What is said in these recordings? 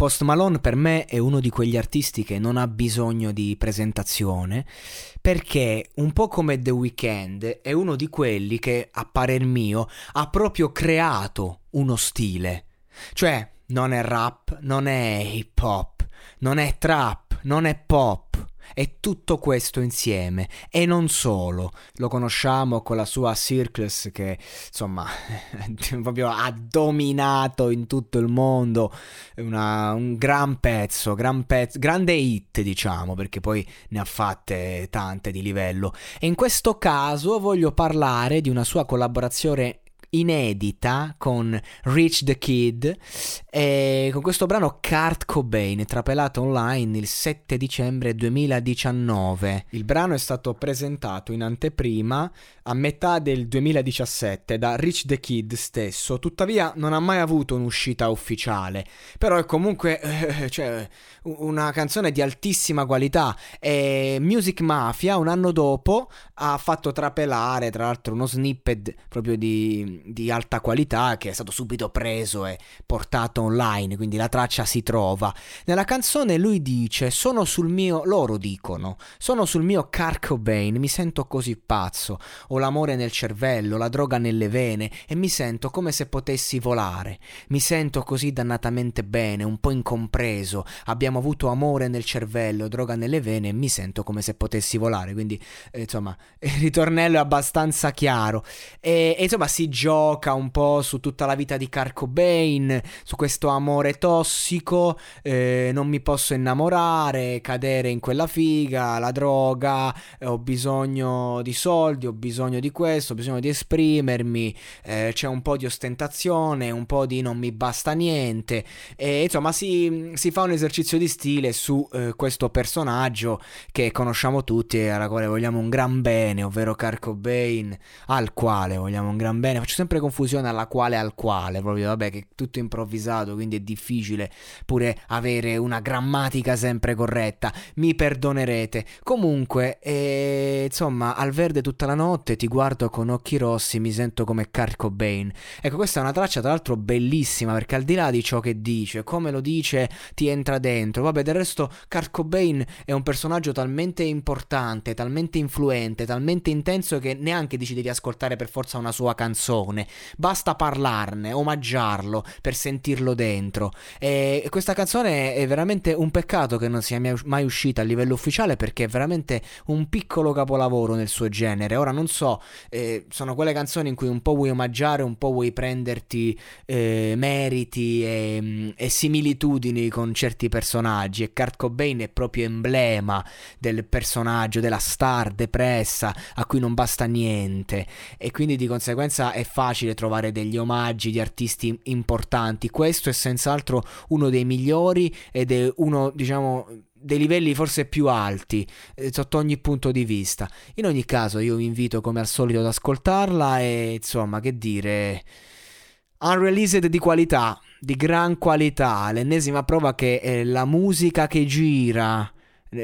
Post Malone per me è uno di quegli artisti che non ha bisogno di presentazione, perché un po' come The Weeknd è uno di quelli che, a parer mio, ha proprio creato uno stile. Cioè, non è rap, non è hip hop, non è trap, non è pop, è tutto questo insieme. E non solo, lo conosciamo con la sua Circles che, insomma, proprio ha dominato in tutto il mondo, un gran pezzo, grande hit, diciamo, perché poi ne ha fatte tante di livello. E in questo caso voglio parlare di una sua collaborazione inedita con Rich the Kid e con questo brano Kurt Cobain, trapelato online il 7 dicembre 2019. Il brano è stato presentato in anteprima a metà del 2017 da Rich the Kid stesso, tuttavia non ha mai avuto un'uscita ufficiale, però è comunque cioè, una canzone di altissima qualità. E Music Mafia un anno dopo ha fatto trapelare tra l'altro uno snippet proprio di alta qualità che è stato subito preso e portato online, quindi la traccia si trova. Nella canzone lui dice: loro dicono sono sul mio Kurt Cobain, mi sento così pazzo, ho l'amore nel cervello, la droga nelle vene e mi sento come se potessi volare, mi sento così dannatamente bene, un po' incompreso, abbiamo avuto amore nel cervello, droga nelle vene e mi sento come se potessi volare. Quindi insomma il ritornello è abbastanza chiaro e insomma si gioca un po' su tutta la vita di Kurt Cobain, su questo amore tossico, non mi posso innamorare, cadere in quella figa, la droga, ho bisogno di soldi, ho bisogno di questo, ho bisogno di esprimermi, c'è un po' di ostentazione, un po' di non mi basta niente, e insomma si fa un esercizio di stile su questo personaggio che conosciamo tutti e alla quale vogliamo un gran bene, ovvero Kurt Cobain, al quale vogliamo un gran bene. Faccio sempre confusione al quale, proprio, vabbè, che è tutto improvvisato, quindi è difficile pure avere una grammatica sempre corretta, mi perdonerete. Comunque insomma, al verde tutta la notte, ti guardo con occhi rossi, mi sento come Kurt Cobain. Ecco, questa è una traccia tra l'altro bellissima, perché al di là di ciò che dice, come lo dice, ti entra dentro. Vabbè, del resto Kurt Cobain è un personaggio talmente importante, talmente influente, talmente intenso che neanche dici devi ascoltare per forza una sua canzone, basta parlarne, omaggiarlo per sentirlo dentro. E questa canzone è veramente un peccato che non sia mai uscita a livello ufficiale, perché è veramente un piccolo capolavoro nel suo genere. Ora non so, sono quelle canzoni in cui un po' vuoi omaggiare, un po' vuoi prenderti meriti e similitudini con certi personaggi, e Kurt Cobain è proprio emblema del personaggio, della star depressa a cui non basta niente, e quindi di conseguenza è facile trovare degli omaggi di artisti importanti. Questo è senz'altro uno dei migliori ed è uno, diciamo, dei livelli forse più alti sotto ogni punto di vista. In ogni caso io vi invito come al solito ad ascoltarla e insomma, che dire, unreleased di qualità, di gran qualità, l'ennesima prova che la musica che gira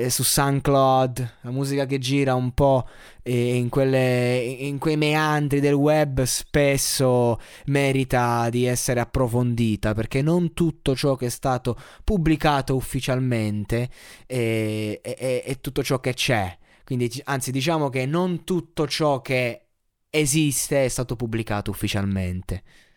su SoundCloud, la musica che gira un po' in quei meandri del web spesso merita di essere approfondita, perché non tutto ciò che è stato pubblicato ufficialmente è tutto ciò che c'è. Quindi, anzi, diciamo che non tutto ciò che esiste è stato pubblicato ufficialmente.